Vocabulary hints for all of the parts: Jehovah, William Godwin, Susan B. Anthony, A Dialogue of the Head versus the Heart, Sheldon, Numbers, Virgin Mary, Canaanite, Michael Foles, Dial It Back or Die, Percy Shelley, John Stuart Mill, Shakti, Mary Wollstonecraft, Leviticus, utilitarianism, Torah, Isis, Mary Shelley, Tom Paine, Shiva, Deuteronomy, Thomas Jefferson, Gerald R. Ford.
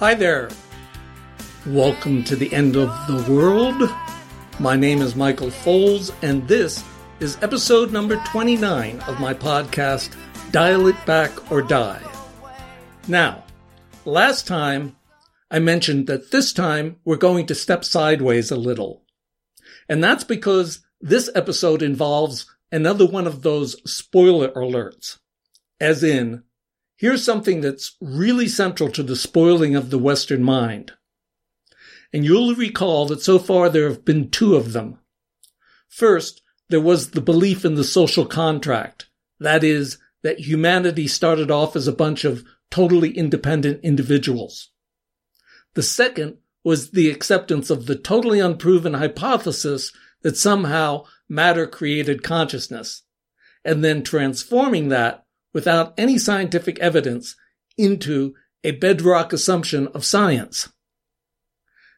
Hi there. Welcome to the end of the world. My name is Michael Foles, and this is episode number 29 of my podcast, Dial It Back or Die. Now, last time I mentioned that this time we're going to step sideways a little. And that's because this episode involves another one of those spoiler alerts. As in, here's something that's really central to the spoiling of the Western mind. And you'll recall that so far there have been two of them. First, there was the belief in the social contract. That is, that humanity started off as a bunch of totally independent individuals. The second was the acceptance of the totally unproven hypothesis that somehow matter created consciousness, and then transforming that without any scientific evidence, into a bedrock assumption of science.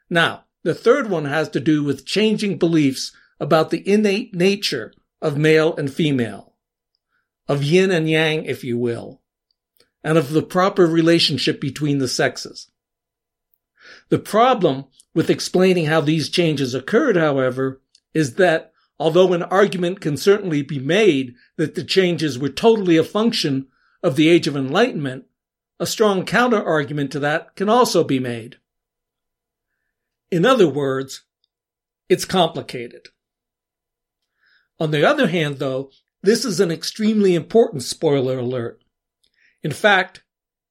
Now, the third one has to do with changing beliefs about the innate nature of male and female, of yin and yang, if you will, and of the proper relationship between the sexes. The problem with explaining how these changes occurred, however, is that although an argument can certainly be made that the changes were totally a function of the Age of Enlightenment, a strong counter-argument to that can also be made. In other words, it's complicated. On the other hand, though, this is an extremely important spoiler alert. In fact,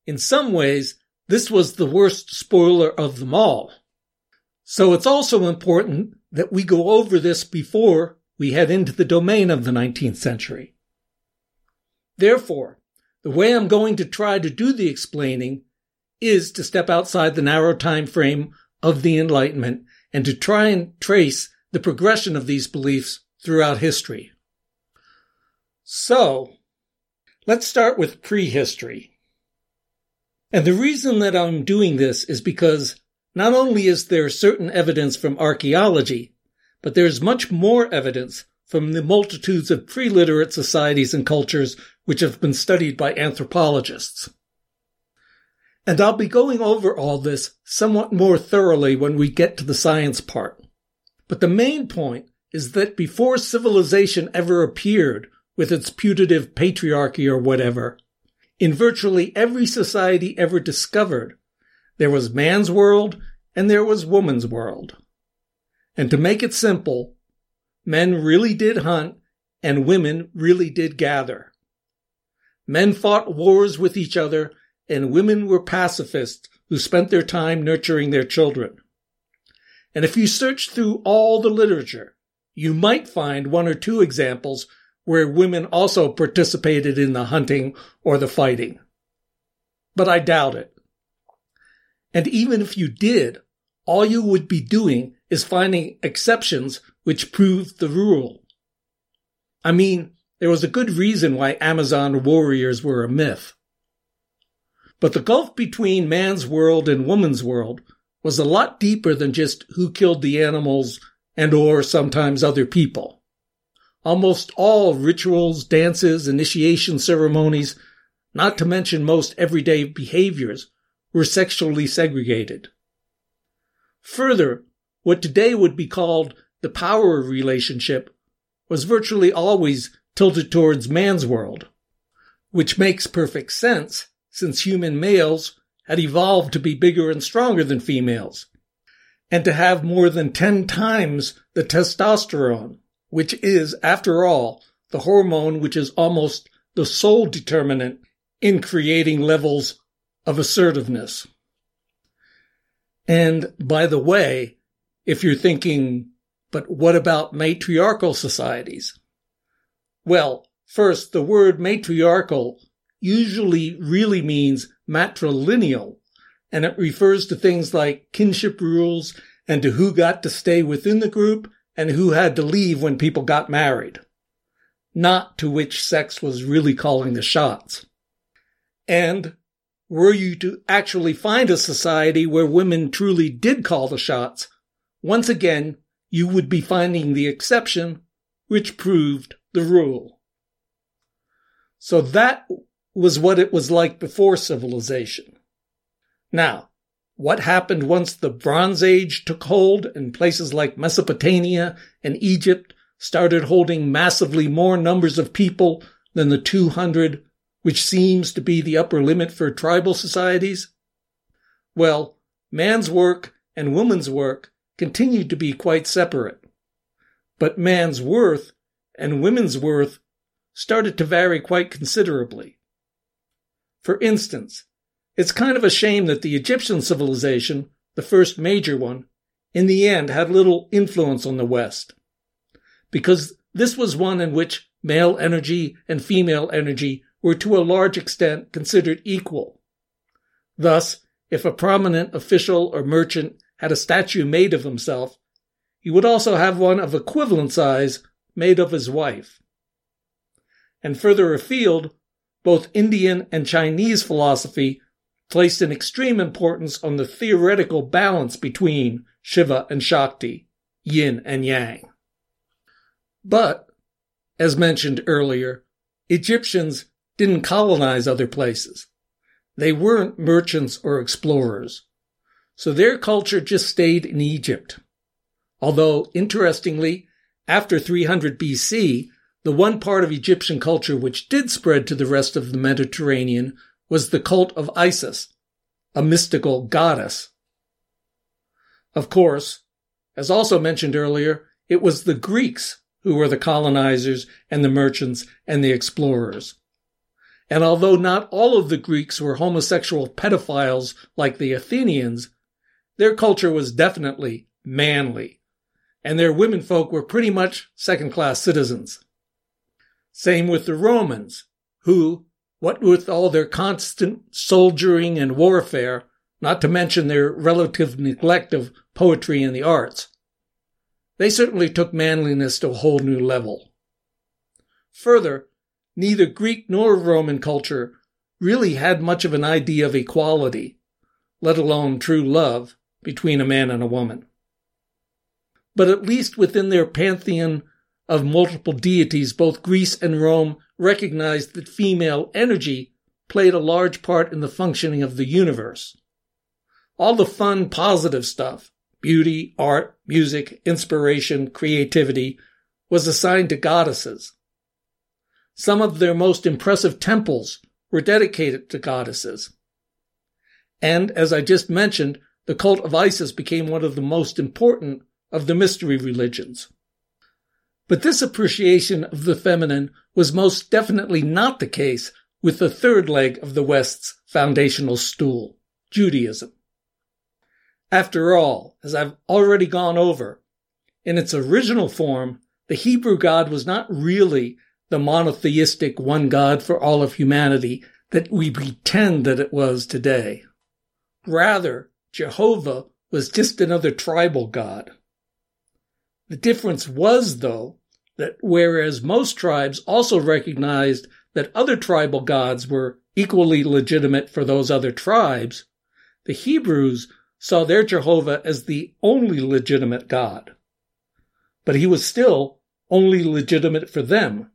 in some ways, this was the worst spoiler of them all. So it's also important that we go over this before we head into the domain of the 19th century. Therefore, the way I'm going to try to do the explaining is to step outside the narrow time frame of the Enlightenment and to try and trace the progression of these beliefs throughout history. So, let's start with prehistory. And the reason that I'm doing this is because not only is there certain evidence from archaeology, but there is much more evidence from the multitudes of pre-literate societies and cultures which have been studied by anthropologists. And I'll be going over all this somewhat more thoroughly when we get to the science part. But the main point is that before civilization ever appeared with its putative patriarchy or whatever, in virtually every society ever discovered, there was man's world, and there was woman's world. And to make it simple, men really did hunt, and women really did gather. Men fought wars with each other, and women were pacifists who spent their time nurturing their children. And if you search through all the literature, you might find one or two examples where women also participated in the hunting or the fighting. But I doubt it. And even if you did, all you would be doing is finding exceptions which prove the rule. I mean, there was a good reason why Amazon warriors were a myth. But the gulf between man's world and woman's world was a lot deeper than just who killed the animals and or sometimes other people. Almost all rituals, dances, initiation ceremonies, not to mention most everyday behaviors, were sexually segregated. Further, what today would be called the power relationship was virtually always tilted towards man's world, which makes perfect sense since human males had evolved to be bigger and stronger than females, and to have more than 10 times the testosterone, which is, after all, the hormone which is almost the sole determinant in creating levels of assertiveness. And by the way, if you're thinking, but what about matriarchal societies? Well, first, the word matriarchal usually really means matrilineal, and it refers to things like kinship rules and to who got to stay within the group and who had to leave when people got married, not to which sex was really calling the shots. And were you to actually find a society where women truly did call the shots, once again, you would be finding the exception, which proved the rule. So that was what it was like before civilization. Now, what happened once the Bronze Age took hold and places like Mesopotamia and Egypt started holding massively more numbers of people than the 200, which seems to be the upper limit for tribal societies? Well, man's work and woman's work continued to be quite separate. But man's worth and women's worth started to vary quite considerably. For instance, it's kind of a shame that the Egyptian civilization, the first major one, in the end had little influence on the West, because this was one in which male energy and female energy were to a large extent considered equal. Thus, if a prominent official or merchant had a statue made of himself, he would also have one of equivalent size made of his wife. And further afield, both Indian and Chinese philosophy placed an extreme importance on the theoretical balance between Shiva and Shakti, yin and yang. But, as mentioned earlier, Egyptians didn't colonize other places. They weren't merchants or explorers. So their culture just stayed in Egypt. Although, interestingly, after 300 BC, the one part of Egyptian culture which did spread to the rest of the Mediterranean was the cult of Isis, a mystical goddess. Of course, as also mentioned earlier, it was the Greeks who were the colonizers and the merchants and the explorers. And although not all of the Greeks were homosexual pedophiles like the Athenians, their culture was definitely manly, and their womenfolk were pretty much second-class citizens. Same with the Romans, who, what with all their constant soldiering and warfare, not to mention their relative neglect of poetry and the arts, they certainly took manliness to a whole new level. Further, neither Greek nor Roman culture really had much of an idea of equality, let alone true love, between a man and a woman. But at least within their pantheon of multiple deities, both Greece and Rome recognized that female energy played a large part in the functioning of the universe. All the fun, positive stuff, beauty, art, music, inspiration, creativity, was assigned to goddesses. Some of their most impressive temples were dedicated to goddesses. And, as I just mentioned, the cult of Isis became one of the most important of the mystery religions. But this appreciation of the feminine was most definitely not the case with the third leg of the West's foundational stool, Judaism. After all, as I've already gone over, in its original form, the Hebrew God was not really the monotheistic one God for all of humanity that we pretend that it was today. Rather, Jehovah was just another tribal god. The difference was, though, that whereas most tribes also recognized that other tribal gods were equally legitimate for those other tribes, the Hebrews saw their Jehovah as the only legitimate God. But he was still only legitimate for them,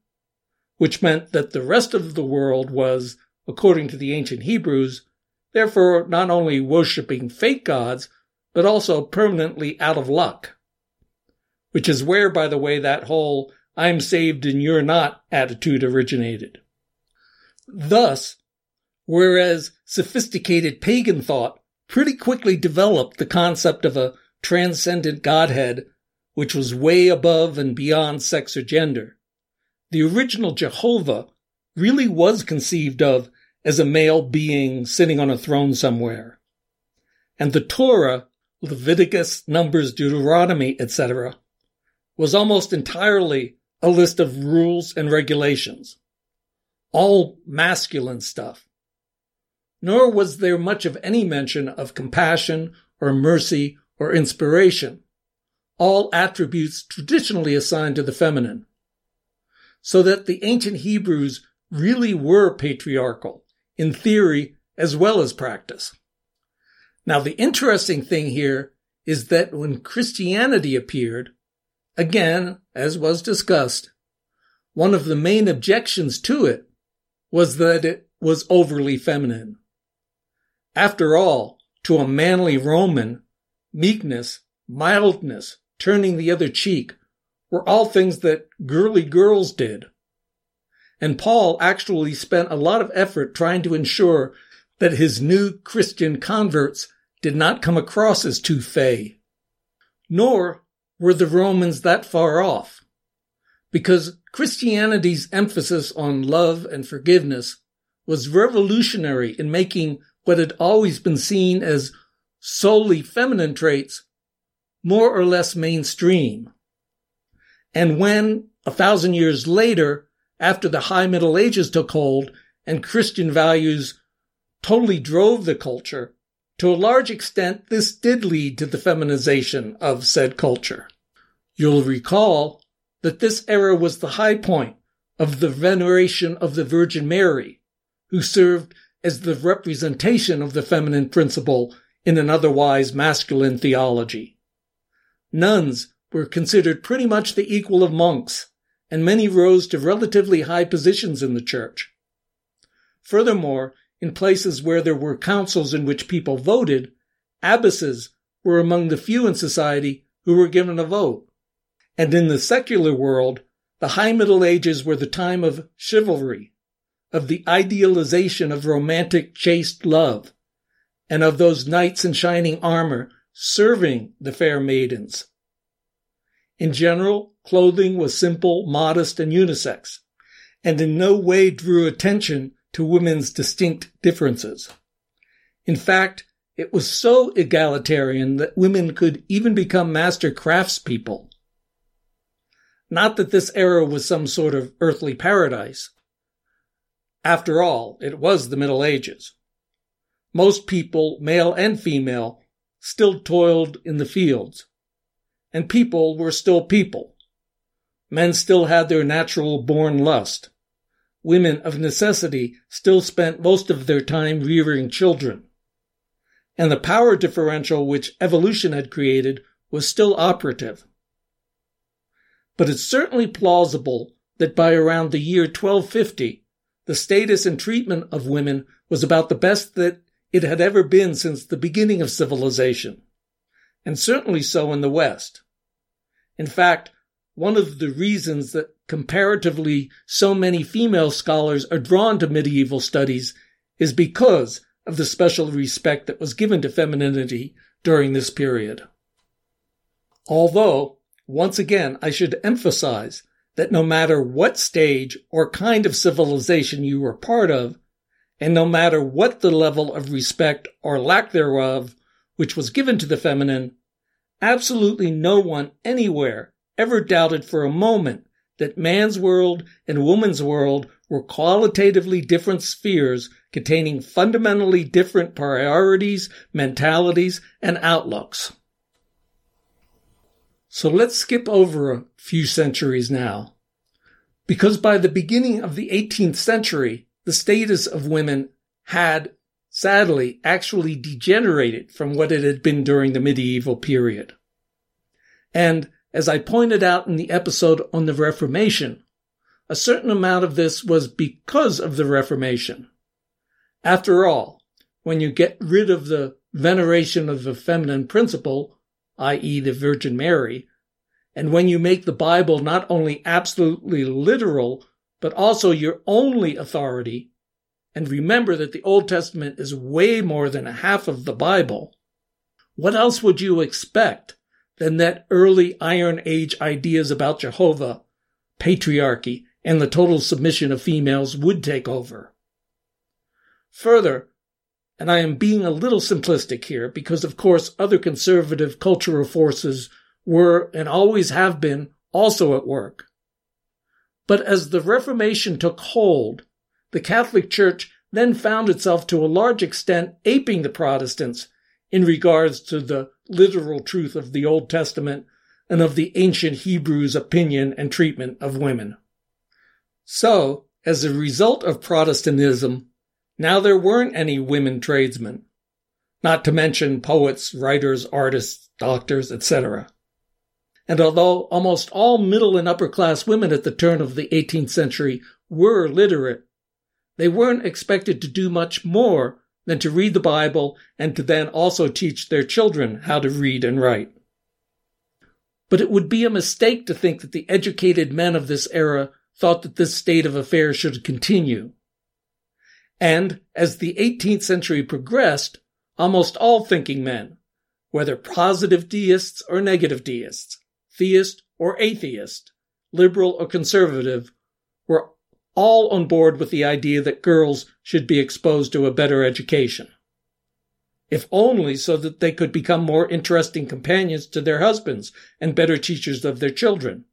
which meant that the rest of the world was, according to the ancient Hebrews, therefore not only worshipping fake gods, but also permanently out of luck. Which is where, by the way, that whole "I'm saved and you're not" attitude originated. Thus, whereas sophisticated pagan thought pretty quickly developed the concept of a transcendent godhead, which was way above and beyond sex or gender, the original Jehovah really was conceived of as a male being sitting on a throne somewhere. And the Torah, Leviticus, Numbers, Deuteronomy, etc., was almost entirely a list of rules and regulations, all masculine stuff. Nor was there much of any mention of compassion or mercy or inspiration, all attributes traditionally assigned to the feminine, so that the ancient Hebrews really were patriarchal, in theory as well as practice. Now, the interesting thing here is that when Christianity appeared, again, as was discussed, one of the main objections to it was that it was overly feminine. After all, to a manly Roman, meekness, mildness, turning the other cheek, were all things that girly girls did. And Paul actually spent a lot of effort trying to ensure that his new Christian converts did not come across as too fey. Nor were the Romans that far off, because Christianity's emphasis on love and forgiveness was revolutionary in making what had always been seen as solely feminine traits more or less mainstream. And when, 1,000 years later, after the High Middle Ages took hold and Christian values totally drove the culture, to a large extent, this did lead to the feminization of said culture. You'll recall that this era was the high point of the veneration of the Virgin Mary, who served as the representation of the feminine principle in an otherwise masculine theology. Nuns were considered pretty much the equal of monks, and many rose to relatively high positions in the church. Furthermore, in places where there were councils in which people voted, abbesses were among the few in society who were given a vote. And in the secular world, the High Middle Ages were the time of chivalry, of the idealization of romantic chaste love, and of those knights in shining armor serving the fair maidens. In general, clothing was simple, modest, and unisex, and in no way drew attention to women's distinct differences. In fact, it was so egalitarian that women could even become master craftspeople. Not that this era was some sort of earthly paradise. After all, it was the Middle Ages. Most people, male and female, still toiled in the fields, and people were still people. Men still had their natural-born lust. Women of necessity still spent most of their time rearing children, and the power differential which evolution had created was still operative. But it's certainly plausible that by around the year 1250, the status and treatment of women was about the best that it had ever been since the beginning of civilization, and certainly so in the West. In fact, one of the reasons that comparatively so many female scholars are drawn to medieval studies is because of the special respect that was given to femininity during this period. Although, once again, I should emphasize that no matter what stage or kind of civilization you were part of, and no matter what the level of respect or lack thereof which was given to the feminine, absolutely no one anywhere ever doubted for a moment that man's world and woman's world were qualitatively different spheres containing fundamentally different priorities, mentalities, and outlooks. So let's skip over a few centuries now, because by the beginning of the 18th century, the status of women had, sadly, actually degenerated from what it had been during the medieval period. And as I pointed out in the episode on the Reformation, a certain amount of this was because of the Reformation. After all, when you get rid of the veneration of the feminine principle, i.e. the Virgin Mary, and when you make the Bible not only absolutely literal, but also your only authority, and remember that the Old Testament is way more than a half of the Bible, what else would you expect than that early Iron Age ideas about Jehovah, patriarchy, and the total submission of females would take over? Further, and I am being a little simplistic here because, of course, other conservative cultural forces were and always have been also at work. But as the Reformation took hold, the Catholic Church then found itself to a large extent aping the Protestants in regards to the literal truth of the Old Testament and of the ancient Hebrews' opinion and treatment of women. So, as a result of Protestantism, now there weren't any women tradesmen, not to mention poets, writers, artists, doctors, etc. And although almost all middle and upper class women at the turn of the 18th century were literate, they weren't expected to do much more than to read the Bible and to then also teach their children how to read and write. But it would be a mistake to think that the educated men of this era thought that this state of affairs should continue. And as the 18th century progressed, almost all thinking men, whether positive deists or negative deists, theist or atheist, liberal or conservative, were all on board with the idea that girls should be exposed to a better education, if only so that they could become more interesting companions to their husbands and better teachers of their children.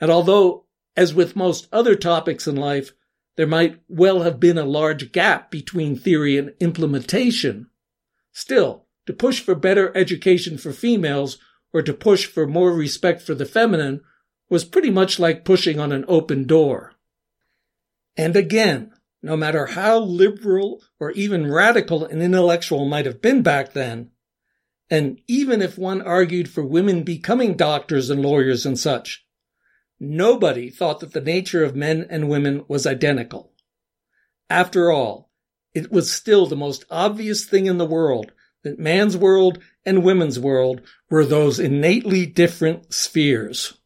And although, as with most other topics in life, there might well have been a large gap between theory and implementation, still, to push for better education for females or to push for more respect for the feminine was pretty much like pushing on an open door. And again, no matter how liberal or even radical an intellectual might have been back then, and even if one argued for women becoming doctors and lawyers and such, nobody thought that the nature of men and women was identical. After all, it was still the most obvious thing in the world that man's world and women's world were those innately different spheres.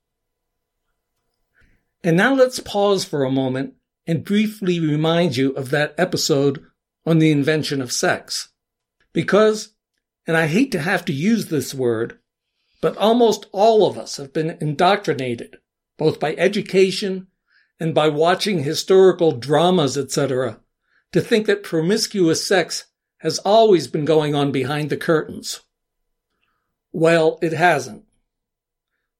And now let's pause for a moment and briefly remind you of that episode on the invention of sex. Because, and I hate to have to use this word, but almost all of us have been indoctrinated, both by education and by watching historical dramas, etc., to think that promiscuous sex has always been going on behind the curtains. Well, it hasn't.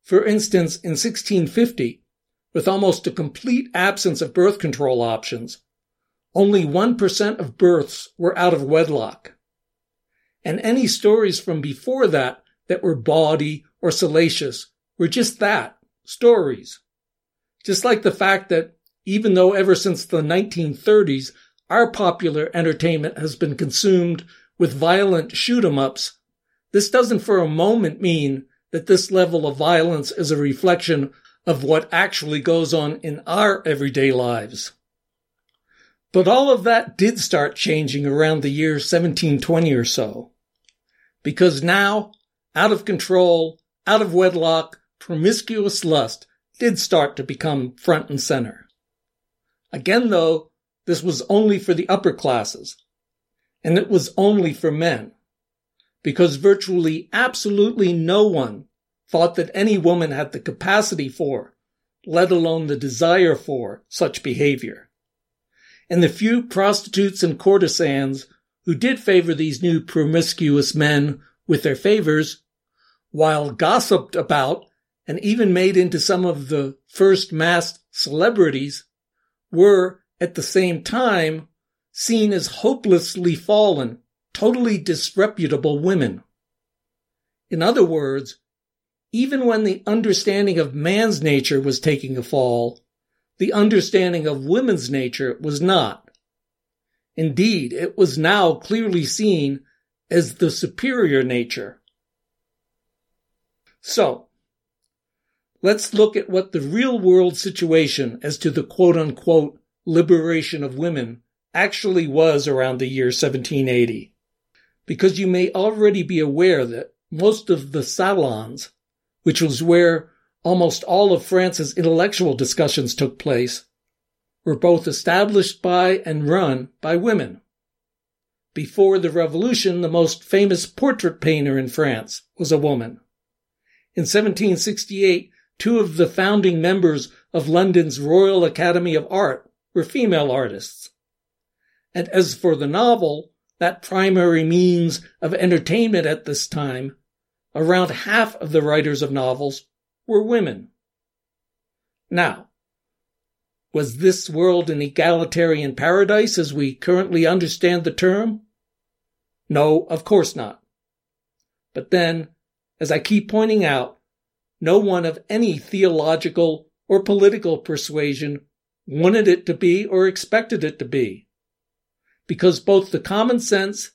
For instance, in 1650, with almost a complete absence of birth control options, only 1% of births were out of wedlock. And any stories from before that that were bawdy or salacious were just that, stories. Just like the fact that, even though ever since the 1930s, our popular entertainment has been consumed with violent shoot-em-ups, this doesn't for a moment mean that this level of violence is a reflection of what actually goes on in our everyday lives. But all of that did start changing around the year 1720 or so. Because now, out of control, out of wedlock, promiscuous lust did start to become front and center. Again, though, this was only for the upper classes. And it was only for men. Because virtually absolutely no one thought that any woman had the capacity for, let alone the desire for, such behavior. And the few prostitutes and courtesans who did favor these new promiscuous men with their favors, while gossiped about and even made into some of the first masked celebrities, were, at the same time, seen as hopelessly fallen, totally disreputable women. In other words, even when the understanding of man's nature was taking a fall, the understanding of women's nature was not. Indeed, it was now clearly seen as the superior nature. So, let's look at what the real-world situation as to the quote-unquote liberation of women actually was around the year 1780. Because you may already be aware that most of the salons, which was where almost all of France's intellectual discussions took place, were both established by and run by women. Before the Revolution, the most famous portrait painter in France was a woman. In 1768, two of the founding members of London's Royal Academy of Art were female artists. And as for the novel, that primary means of entertainment at this time, around half of the writers of novels were women. Now, was this world an egalitarian paradise as we currently understand the term? No, of course not. But then, as I keep pointing out, no one of any theological or political persuasion wanted it to be or expected it to be. Because both the common sense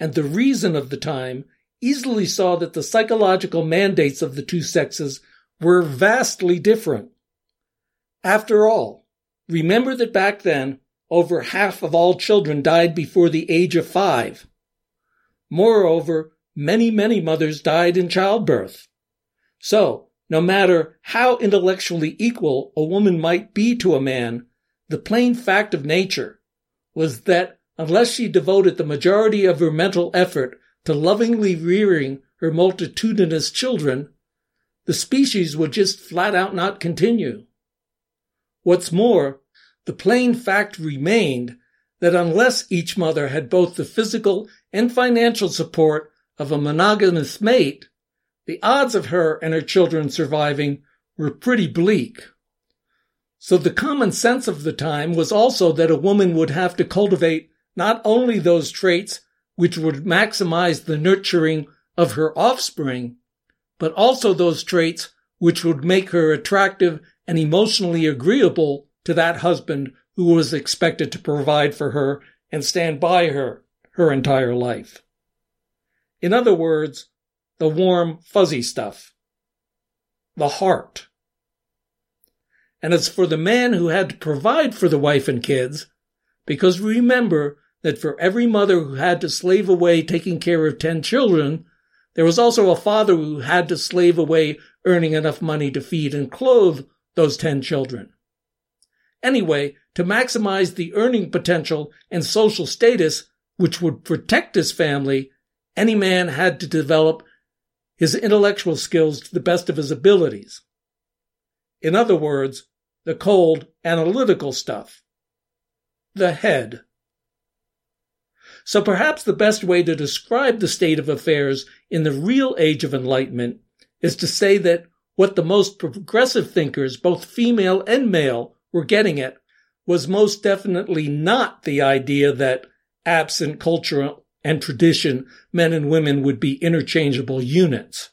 and the reason of the time easily saw that the psychological mandates of the two sexes were vastly different. After all, remember that back then, Over half of all children died before the age of 5. Moreover, many mothers died in childbirth. So, no matter how intellectually equal a woman might be to a man, the plain fact of nature was that unless she devoted the majority of her mental effort to lovingly rearing her multitudinous children, the species would just flat out not continue. What's more, the plain fact remained that unless each mother had both the physical and financial support of a monogamous mate, the odds of her and her children surviving were pretty bleak. So the common sense of the time was also that a woman would have to cultivate not only those traits which would maximize the nurturing of her offspring, but also those traits which would make her attractive and emotionally agreeable to that husband who was expected to provide for her and stand by her her entire life. In other words, the warm, fuzzy stuff. The heart. And as for the man who had to provide for the wife and kids, because remember that for every mother who had to slave away taking care of 10 children, there was also a father who had to slave away earning enough money to feed and clothe those 10 children. Anyway, to maximize the earning potential and social status which would protect his family, any man had to develop his intellectual skills to the best of his abilities. In other words, the cold, analytical stuff. The head. So perhaps the best way to describe the state of affairs in the real Age of Enlightenment is to say that what the most progressive thinkers, both female and male, were getting at was most definitely not the idea that, absent culture and tradition, men and women would be interchangeable units.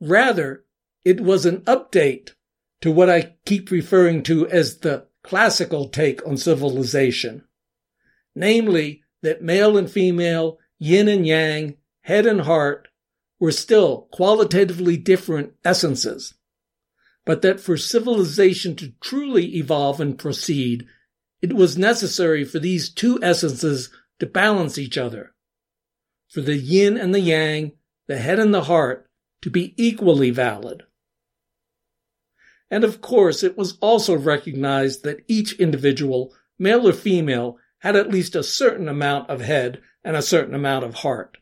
Rather, it was an update to what I keep referring to as the classical take on civilization, namely that male and female, yin and yang, head and heart, were still qualitatively different essences, but that for civilization to truly evolve and proceed, it was necessary for these two essences to balance each other, for the yin and the yang, the head and the heart, to be equally valid. And of course, it was also recognized that each individual, male or female, had at least a certain amount of head and a certain amount of heart,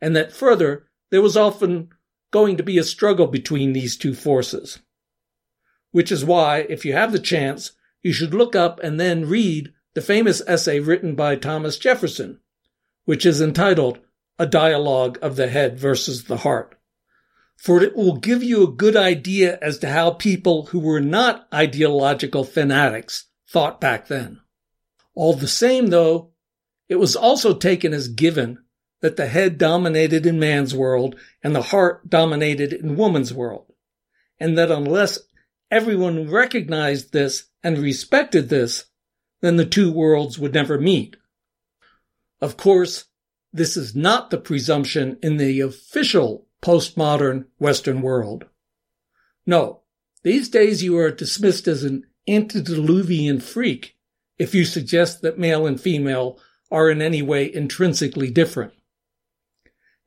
and that further, there was often going to be a struggle between these two forces. Which is why, if you have the chance, you should look up and then read the famous essay written by Thomas Jefferson, which is entitled A Dialogue of the Head versus the Heart. For it will give you a good idea as to how people who were not ideological fanatics thought back then. All the same, though, it was also taken as given that the head dominated in man's world and the heart dominated in woman's world, and that unless everyone recognized this and respected this, then the two worlds would never meet. Of course, this is not the presumption in the official postmodern Western world. No, these days you are dismissed as an antediluvian freak if you suggest that male and female are in any way intrinsically different.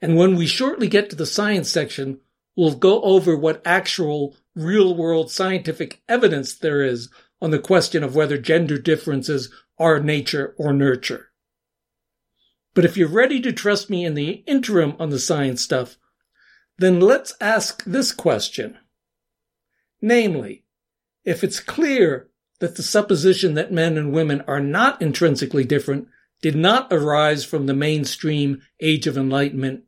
And when we shortly get to the science section, we'll go over what actual real-world scientific evidence there is on the question of whether gender differences are nature or nurture. But if you're ready to trust me in the interim on the science stuff, then let's ask this question. Namely, if it's clear that the supposition that men and women are not intrinsically different did not arise from the mainstream Age of Enlightenment,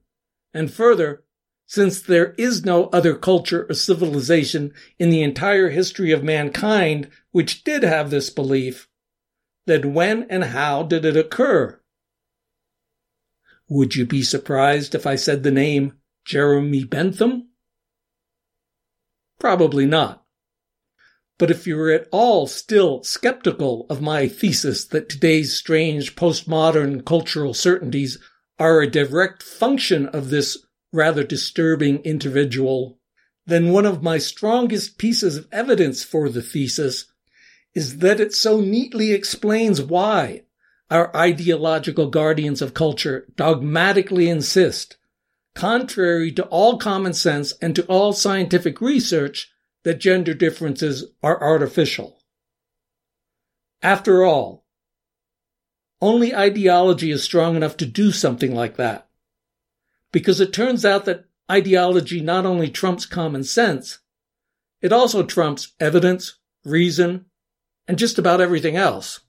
and further, since there is no other culture or civilization in the entire history of mankind which did have this belief, then when and how did it occur? Would you be surprised if I said the name Jeremy Bentham? Probably not. But if you're at all still skeptical of my thesis that today's strange postmodern cultural certainties are a direct function of this rather disturbing individual, then one of my strongest pieces of evidence for the thesis is that it so neatly explains why our ideological guardians of culture dogmatically insist, contrary to all common sense and to all scientific research, that gender differences are artificial. After all, only ideology is strong enough to do something like that, because it turns out that ideology not only trumps common sense, it also trumps evidence, reason, and just about everything else.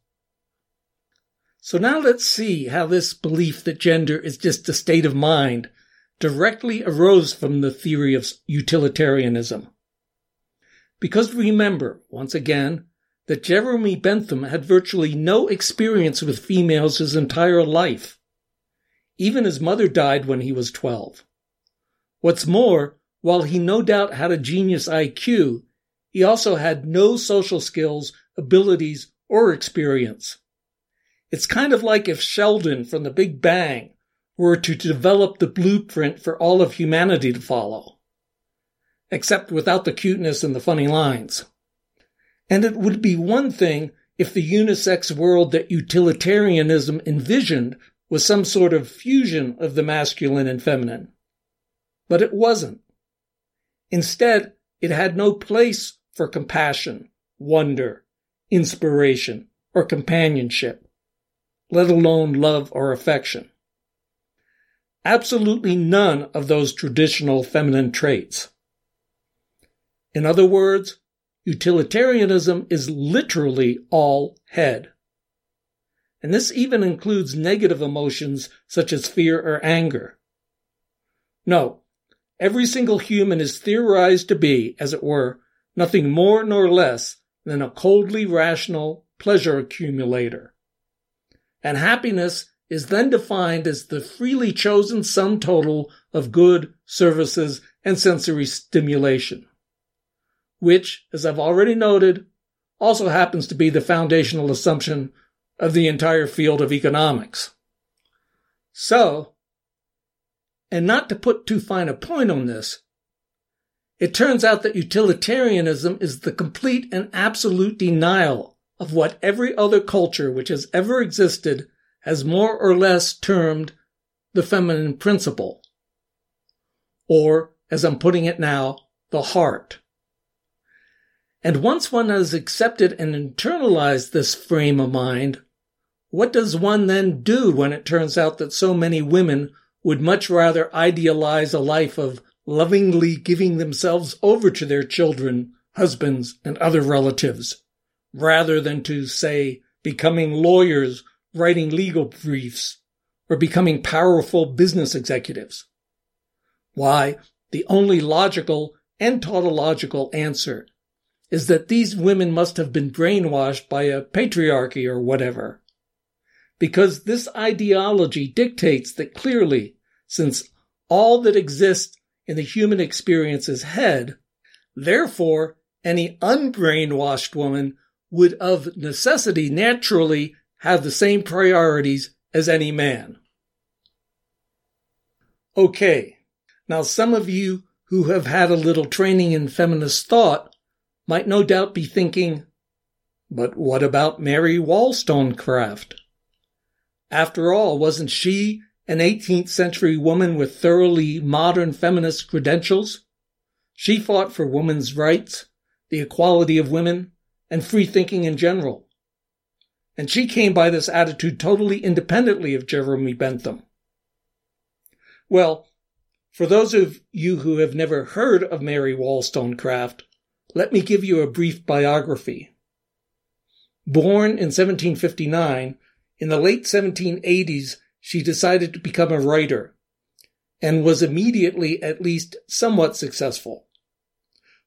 So now let's see how this belief that gender is just a state of mind directly arose from the theory of utilitarianism. Because remember, once again, that Jeremy Bentham had virtually no experience with females his entire life. Even his mother died when he was 12. What's more, while he no doubt had a genius IQ, he also had no social skills, abilities, or experience. It's kind of like if Sheldon from the Big Bang were to develop the blueprint for all of humanity to follow, except without the cuteness and the funny lines. And it would be one thing if the unisex world that utilitarianism envisioned was some sort of fusion of the masculine and feminine. But it wasn't. Instead, it had no place for compassion, wonder, inspiration, or companionship, let alone love or affection. Absolutely none of those traditional feminine traits. In other words, utilitarianism is literally all head. And this even includes negative emotions such as fear or anger. No, every single human is theorized to be, as it were, nothing more nor less than a coldly rational pleasure accumulator. And happiness is then defined as the freely chosen sum total of good, services, and sensory stimulation, which, as I've already noted, also happens to be the foundational assumption of the entire field of economics. So, and not to put too fine a point on this, it turns out that utilitarianism is the complete and absolute denial of what every other culture which has ever existed has more or less termed the feminine principle, or, as I'm putting it now, the heart. And once one has accepted and internalized this frame of mind, what does one then do when it turns out that so many women would much rather idealize a life of lovingly giving themselves over to their children, husbands, and other relatives, rather than to, say, becoming lawyers, writing legal briefs, or becoming powerful business executives? Why, the only logical and tautological answer is that these women must have been brainwashed by a patriarchy or whatever. Because this ideology dictates that clearly, since all that exists in the human experience is head, therefore any unbrainwashed woman would of necessity naturally have the same priorities as any man. Okay, now some of you who have had a little training in feminist thought might no doubt be thinking, but what about Mary Wollstonecraft? After all, wasn't she an 18th century woman with thoroughly modern feminist credentials? She fought for women's rights, the equality of women, and free thinking in general. And she came by this attitude totally independently of Jeremy Bentham. Well, for those of you who have never heard of Mary Wollstonecraft, let me give you a brief biography. Born in 1759, in the late 1780s, she decided to become a writer and was immediately at least somewhat successful.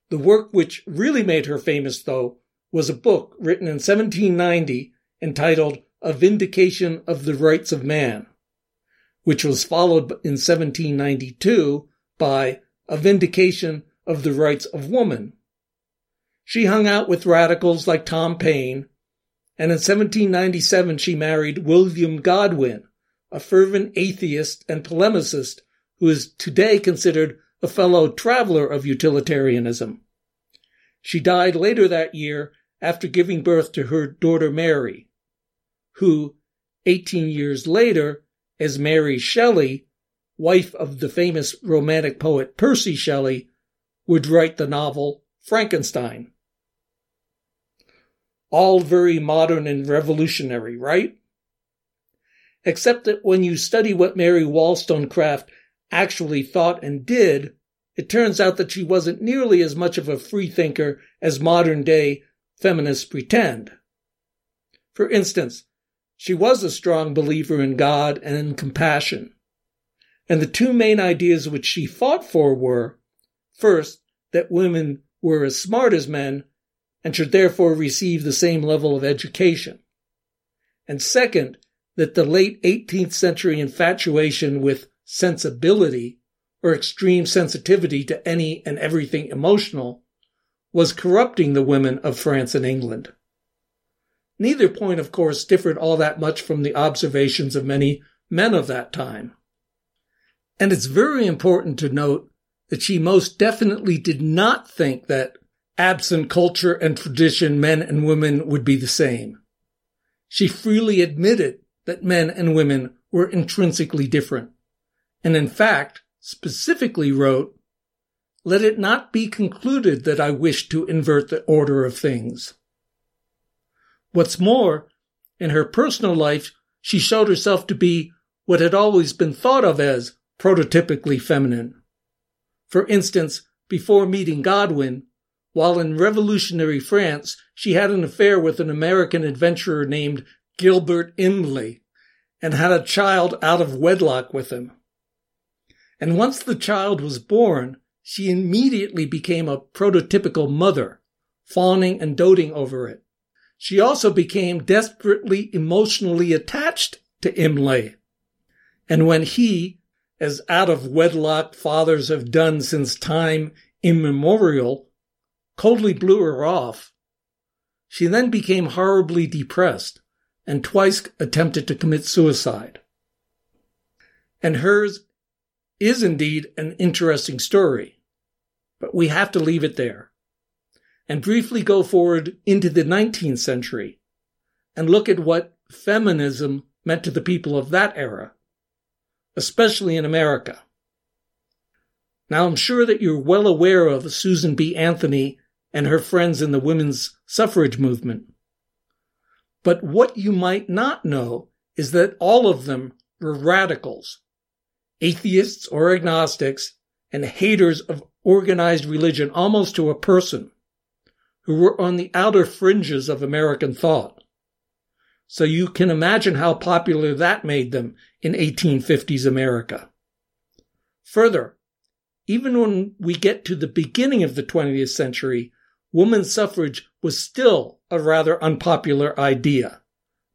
The work which really made her famous, though, was a book written in 1790 entitled A Vindication of the Rights of Man, which was followed in 1792 by A Vindication of the Rights of Woman. She hung out with radicals like Tom Paine, and in 1797 she married William Godwin, a fervent atheist and polemicist who is today considered a fellow traveler of utilitarianism. She died later that year after giving birth to her daughter Mary, who, 18 years later, as Mary Shelley, wife of the famous Romantic poet Percy Shelley, would write the novel Frankenstein. All very modern and revolutionary, right? Except that when you study what Mary Wollstonecraft actually thought and did, it turns out that she wasn't nearly as much of a free thinker as modern-day feminists pretend. For instance, she was a strong believer in God and in compassion. And the two main ideas which she fought for were, first, that women were as smart as men and should therefore receive the same level of education. And second, that the late 18th century infatuation with sensibility, or extreme sensitivity to any and everything emotional, was corrupting the women of France and England. Neither point, of course, differed all that much from the observations of many men of that time. And it's very important to note that she most definitely did not think that, absent culture and tradition, men and women would be the same. She freely admitted that men and women were intrinsically different, and in fact, specifically wrote, "Let it not be concluded that I wish to invert the order of things." What's more, in her personal life, she showed herself to be what had always been thought of as prototypically feminine. For instance, before meeting Godwin, while in revolutionary France, she had an affair with an American adventurer named Gilbert Imlay, and had a child out of wedlock with him. And once the child was born, she immediately became a prototypical mother, fawning and doting over it. She also became desperately emotionally attached to Imlay. And when he, as out-of-wedlock fathers have done since time immemorial, coldly blew her off, she then became horribly depressed and twice attempted to commit suicide. And hers is indeed an interesting story, but we have to leave it there and briefly go forward into the 19th century and look at what feminism meant to the people of that era, especially in America. Now, I'm sure that you're well aware of Susan B. Anthony and her friends in the women's suffrage movement. But what you might not know is that all of them were radicals, atheists or agnostics, and haters of organized religion almost to a person, who were on the outer fringes of American thought. So you can imagine how popular that made them in 1850s America. Further, even when we get to the beginning of the 20th century, women's suffrage was still a rather unpopular idea,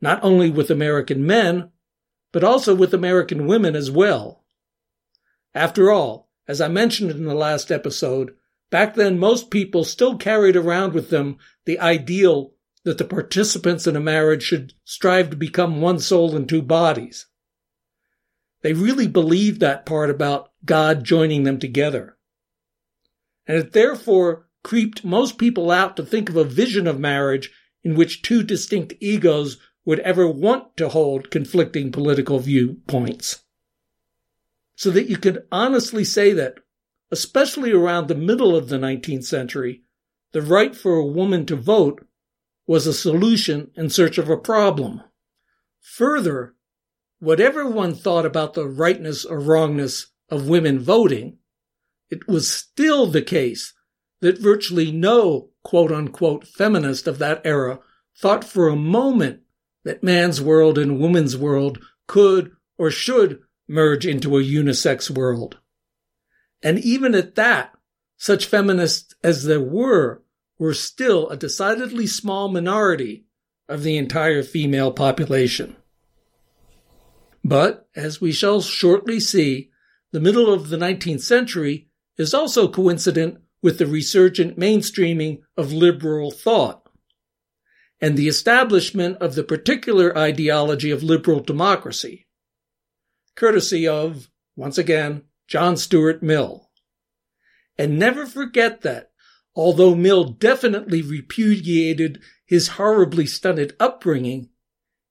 not only with American men, but also with American women as well. After all, as I mentioned in the last episode, back then most people still carried around with them the ideal that the participants in a marriage should strive to become one soul and two bodies. They really believed that part about God joining them together. And it therefore creeped most people out to think of a vision of marriage in which two distinct egos would ever want to hold conflicting political viewpoints. So that you could honestly say that, especially around the middle of the 19th century, the right for a woman to vote was a solution in search of a problem. Further, whatever one thought about the rightness or wrongness of women voting, it was still the case that virtually no quote-unquote feminist of that era thought for a moment that man's world and woman's world could or should merge into a unisex world. And even at that, such feminists as there were still a decidedly small minority of the entire female population. But, as we shall shortly see, the middle of the 19th century is also coincident with the resurgent mainstreaming of liberal thought and the establishment of the particular ideology of liberal democracy, courtesy of, once again, John Stuart Mill. And never forget that, although Mill definitely repudiated his horribly stunted upbringing,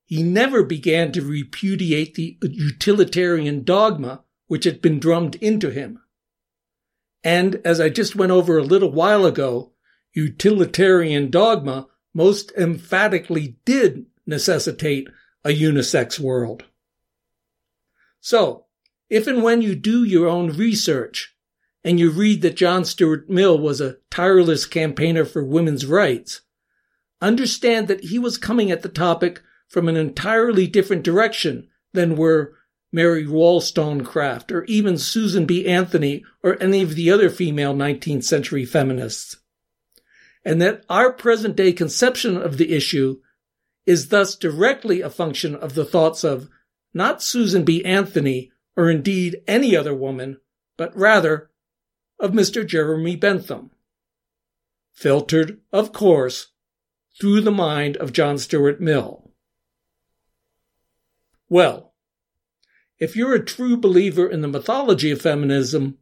he never began to repudiate the utilitarian dogma which had been drummed into him. And, as I just went over a little while ago, utilitarian dogma most emphatically did necessitate a unisex world. So, if and when you do your own research, and you read that John Stuart Mill was a tireless campaigner for women's rights, understand that he was coming at the topic from an entirely different direction than were Mary Wollstonecraft or even Susan B. Anthony or any of the other female 19th century feminists. And that our present-day conception of the issue is thus directly a function of the thoughts of not Susan B. Anthony or indeed any other woman, but rather of Mr. Jeremy Bentham. Filtered, of course, through the mind of John Stuart Mill. Well, if you're a true believer in the mythology of feminism,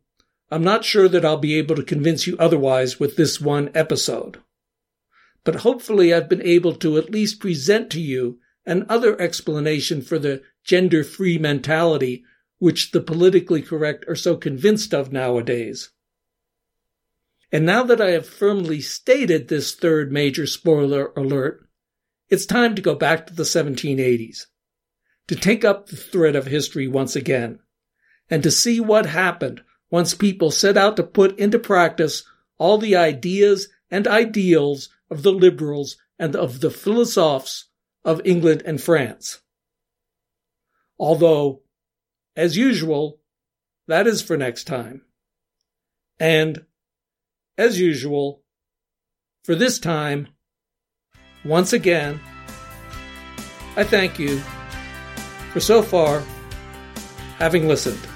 I'm not sure that I'll be able to convince you otherwise with this one episode. But hopefully I've been able to at least present to you another explanation for the gender-free mentality which the politically correct are so convinced of nowadays. And now that I have firmly stated this third major spoiler alert, it's time to go back to the 1780s, to take up the thread of history once again, and to see what happened once people set out to put into practice all the ideas and ideals of the liberals and of the philosophes of England and France. Although, as usual, that is for next time. And, as usual, for this time, once again, I thank you for so far having listened.